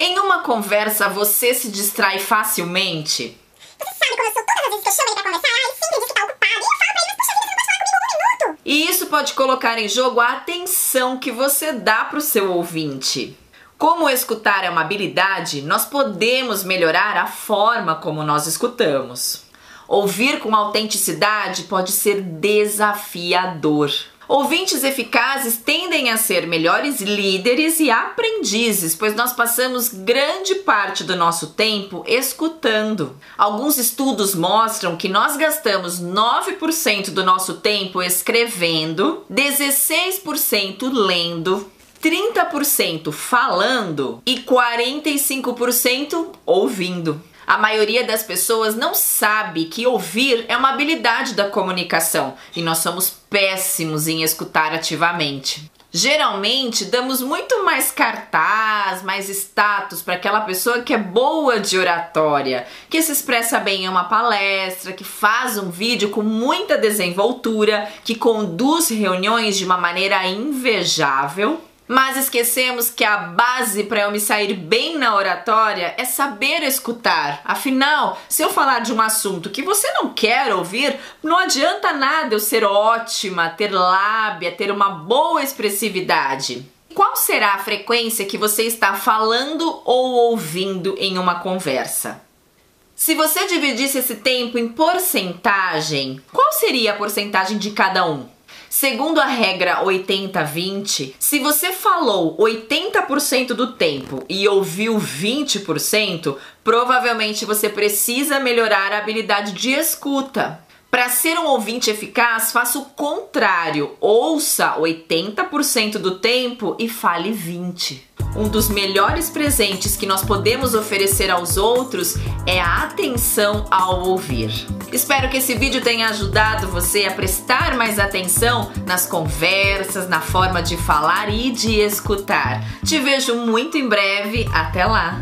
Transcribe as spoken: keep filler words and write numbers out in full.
Em uma conversa, você se distrai facilmente? Você sabe como eu sou todas as vezes que eu chamo ele pra conversar? Ele sempre diz que tá ocupado. E eu falo pra ele, mas poxa vida, você não pode falar comigo um minuto? E isso pode colocar em jogo a atenção que você dá pro seu ouvinte. Como escutar é uma habilidade, nós podemos melhorar a forma como nós escutamos. Ouvir com autenticidade pode ser desafiador. Ouvintes eficazes tendem a ser melhores líderes e aprendizes, pois nós passamos grande parte do nosso tempo escutando. Alguns estudos mostram que nós gastamos nove por cento do nosso tempo escrevendo, dezesseis por cento lendo, trinta por cento falando e quarenta e cinco por cento ouvindo. A maioria das pessoas não sabe que ouvir é uma habilidade da comunicação e nós somos péssimos em escutar ativamente. Geralmente, damos muito mais cartaz, mais status para aquela pessoa que é boa de oratória, que se expressa bem em uma palestra, que faz um vídeo com muita desenvoltura, que conduz reuniões de uma maneira invejável. Mas esquecemos que a base para eu me sair bem na oratória é saber escutar. Afinal, se eu falar de um assunto que você não quer ouvir, não adianta nada eu ser ótima, ter lábia, ter uma boa expressividade. Qual será a frequência que você está falando ou ouvindo em uma conversa? Se você dividisse esse tempo em porcentagem, qual seria a porcentagem de cada um? Segundo a regra oitenta vinte, se você falou oitenta por cento do tempo e ouviu vinte por cento, provavelmente você precisa melhorar a habilidade de escuta. Para ser um ouvinte eficaz, faça o contrário. Ouça oitenta por cento do tempo e fale vinte por cento. Um dos melhores presentes que nós podemos oferecer aos outros é a atenção ao ouvir. Espero que esse vídeo tenha ajudado você a prestar mais atenção nas conversas, na forma de falar e de escutar. Te vejo muito em breve. Até lá!